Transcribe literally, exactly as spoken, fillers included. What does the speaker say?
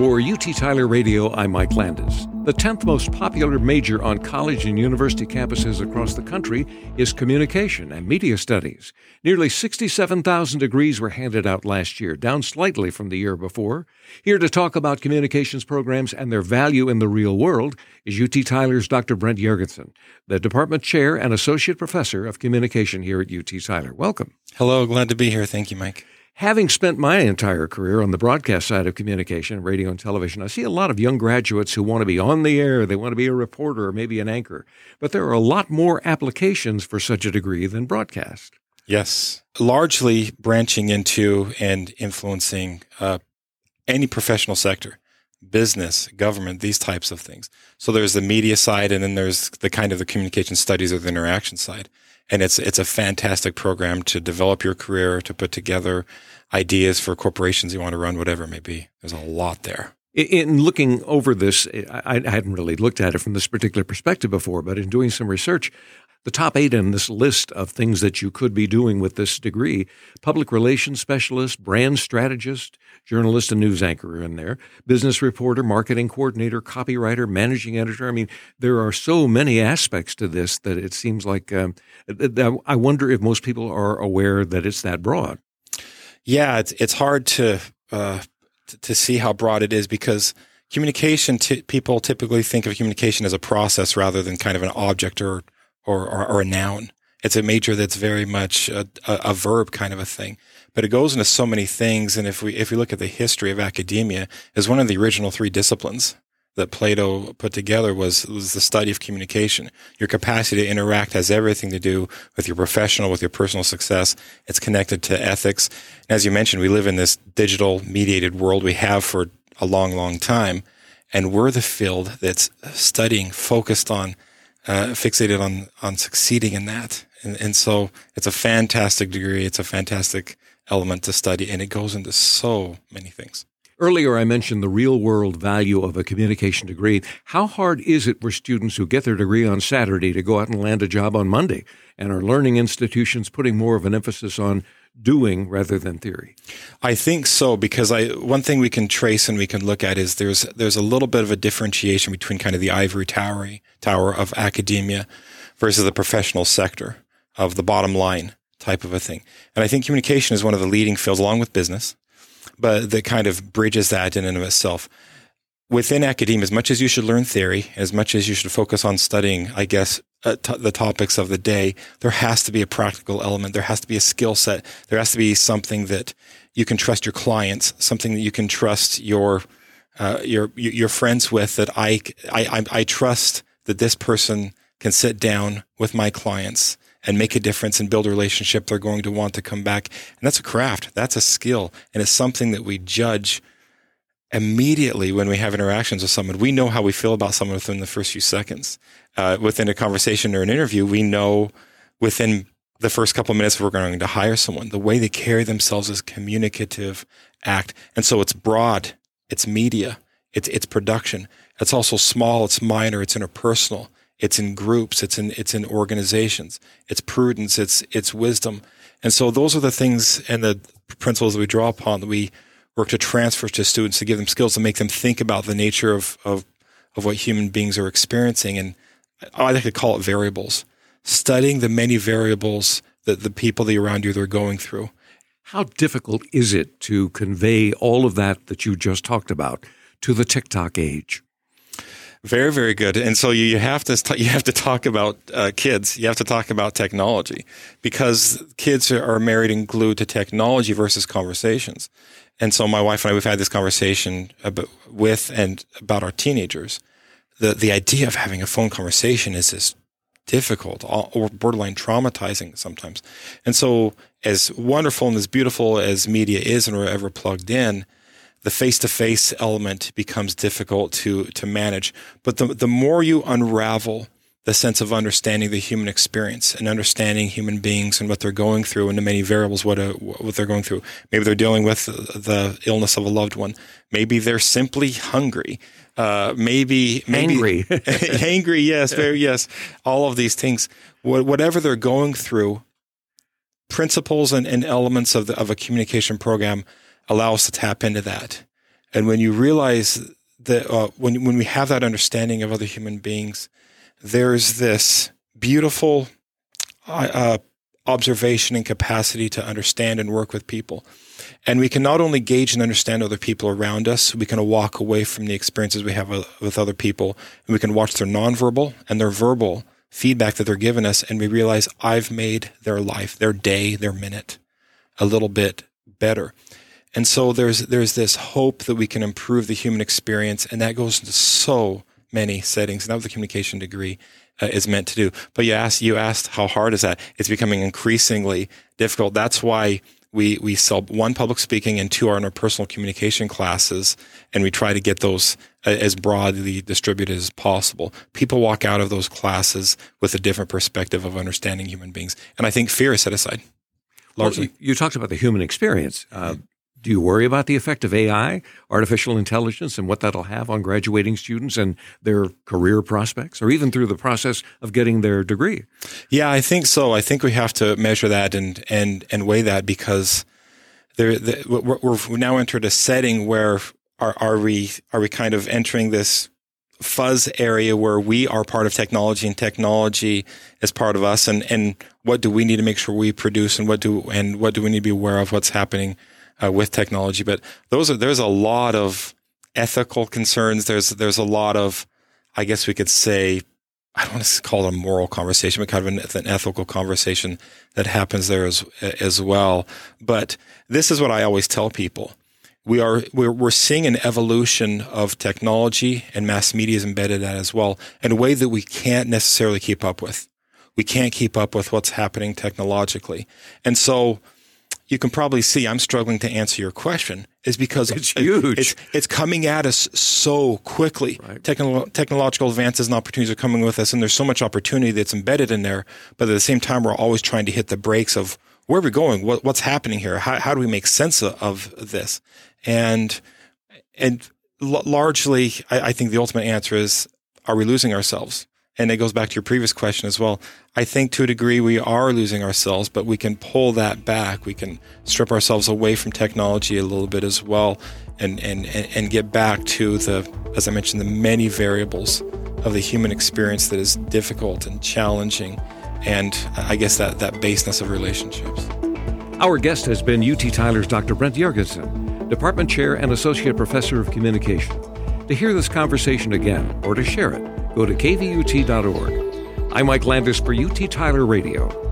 For U T Tyler Radio, I'm Mike Landis. The tenth most popular major on college and university campuses across the country is communication and media studies. Nearly sixty-seven thousand degrees were handed out last year, down slightly from the year before. Here to talk about communications programs and their value in the real world is U T Tyler's Doctor Brent Yergensen, the department chair and associate professor of communication here at U T Tyler. Welcome. Hello, glad to be here. Thank you, Mike. Having spent my entire career on the broadcast side of communication, radio and television, I see a lot of young graduates who want to be on the air. They want to be a reporter or maybe an anchor. But there are a lot more applications for such a degree than broadcast. Yes. Largely branching into and influencing uh, any professional sector, business, government, these types of things. So there's the media side, and then there's the kind of the communication studies or the interaction side. And it's it's a fantastic program to develop your career, to put together ideas for corporations you want to run, whatever it may be. There's a lot there. In looking over this, I hadn't really looked at it from this particular perspective before, but in doing some research, the top eight in this list of things that you could be doing with this degree: public relations specialist, brand strategist, journalist and news anchor are in there, business reporter, marketing coordinator, copywriter, managing editor. I mean, there are so many aspects to this that it seems like um, I wonder if most people are aware that it's that broad. Yeah, it's it's hard to uh, to see how broad it is, because communication, t- people typically think of communication as a process rather than kind of an object or Or, or, or a noun. It's a major that's very much a, a, a verb kind of a thing, but it goes into so many things. And if we if we look at the history of academia, as one of the original three disciplines that Plato put together was was the study of communication. Your capacity to interact has everything to do with your professional, with your personal success. It's connected to ethics. And as you mentioned, we live in this digital mediated world. We have for a long, long time, and we're the field that's studying, focused on. Uh, fixated on, on succeeding in that. And, and so it's a fantastic degree. It's a fantastic element to study, and it goes into so many things. Earlier, I mentioned the real-world value of a communication degree. How hard is it for students who get their degree on Saturday to go out and land a job on Monday, and are learning institutions putting more of an emphasis on doing rather than theory? I think so, because I one thing we can trace and we can look at is there's there's a little bit of a differentiation between kind of the ivory tower, tower of academia versus the professional sector of the bottom line type of a thing. And I think communication is one of the leading fields, along with business, but that kind of bridges that in and of itself. Within academia, as much as you should learn theory, as much as you should focus on studying, I guess, uh, t- the topics of the day, there has to be a practical element. There has to be a skill set. There has to be something that you can trust your clients, something that you can trust your uh, your your friends with, that I, I, I trust that this person can sit down with my clients and make a difference and build a relationship. They're going to want to come back. And that's a craft. That's a skill. And it's something that we judge immediately when we have interactions with someone. We know how we feel about someone within the first few seconds. Uh, within a conversation or an interview, we know within the first couple of minutes if we're going to hire someone. The way they carry themselves is communicative act. And so it's broad, it's media, it's it's production. It's also small, it's minor, it's interpersonal, it's in groups, it's in it's in organizations, it's prudence, it's it's wisdom. And so those are the things and the principles that we draw upon that we work to transfer to students, to give them skills, to make them think about the nature of, of, of what human beings are experiencing. And I like to call it variables, studying the many variables that the people that are around you, they're going through. How difficult is it to convey all of that that you just talked about to the TikTok age? Very, very good. And so you have to you have to talk about uh, kids. You have to talk about technology, because kids are married and glued to technology versus conversations. And so my wife and I, we've had this conversation about, with and about our teenagers. The the idea of having a phone conversation is this difficult or borderline traumatizing sometimes. And so as wonderful and as beautiful as media is and we're ever plugged in, the face-to-face element becomes difficult to to manage. But the the more you unravel the sense of understanding the human experience and understanding human beings and what they're going through and the many variables what a, what they're going through. Maybe they're dealing with the illness of a loved one. Maybe they're simply hungry. Uh, maybe maybe angry. Angry, yes, very yes. All of these things. Wh- whatever they're going through, principles and, and elements of the, of a communication program allow us to tap into that. And when you realize that, uh, when when we have that understanding of other human beings, there's this beautiful uh, observation and capacity to understand and work with people. And we can not only gauge and understand other people around us, we can walk away from the experiences we have with other people, and we can watch their nonverbal and their verbal feedback that they're giving us, and we realize I've made their life, their day, their minute a little bit better. And so there's there's this hope that we can improve the human experience, and that goes into so many settings, and that's what the communication degree uh, is meant to do. But you asked, you asked how hard is that? It's becoming increasingly difficult. That's why we we sell one public speaking and two are in our personal communication classes, and we try to get those as broadly distributed as possible. People walk out of those classes with a different perspective of understanding human beings. And I think fear is set aside, largely. Well, you, you talked about the human experience. Uh, mm-hmm. Do you worry about the effect of A I, artificial intelligence, and what that'll have on graduating students and their career prospects, or even through the process of getting their degree? Yeah, I think so. I think we have to measure that and and and weigh that, because there, the, we're, we're now entered a setting where are are we are we kind of entering this fuzz area where we are part of technology and technology is part of us, and and what do we need to make sure we produce, and what do and what do we need to be aware of what's happening Uh, with technology. But those are, there's a lot of ethical concerns. There's, there's a lot of, I guess we could say, I don't want to call it a moral conversation, but kind of an, an ethical conversation that happens there as, as well. But this is what I always tell people. We are, we're, we're seeing an evolution of technology, and mass media is embedded in that as well, in a way that we can't necessarily keep up with. We can't keep up with what's happening technologically. And so, you can probably see I'm struggling to answer your question, is because it's huge. It's, it's coming at us so quickly. Right. Techno- technological advances and opportunities are coming with us, and there's so much opportunity that's embedded in there. But at the same time, we're always trying to hit the brakes of where are we going? What, what's happening here? How, how do we make sense of, of this? And and l- largely, I, I think the ultimate answer is, are we losing ourselves? And it goes back to your previous question as well. I think to a degree we are losing ourselves, but we can pull that back. We can strip ourselves away from technology a little bit as well, and and, and get back to the, as I mentioned, the many variables of the human experience that is difficult and challenging, and I guess that, that baseness of relationships. Our guest has been U T Tyler's Doctor Brent Yergensen, Department Chair and Associate Professor of Communication. To hear this conversation again, or to share it, go to k v u t dot org. I'm Mike Landis for U T Tyler Radio.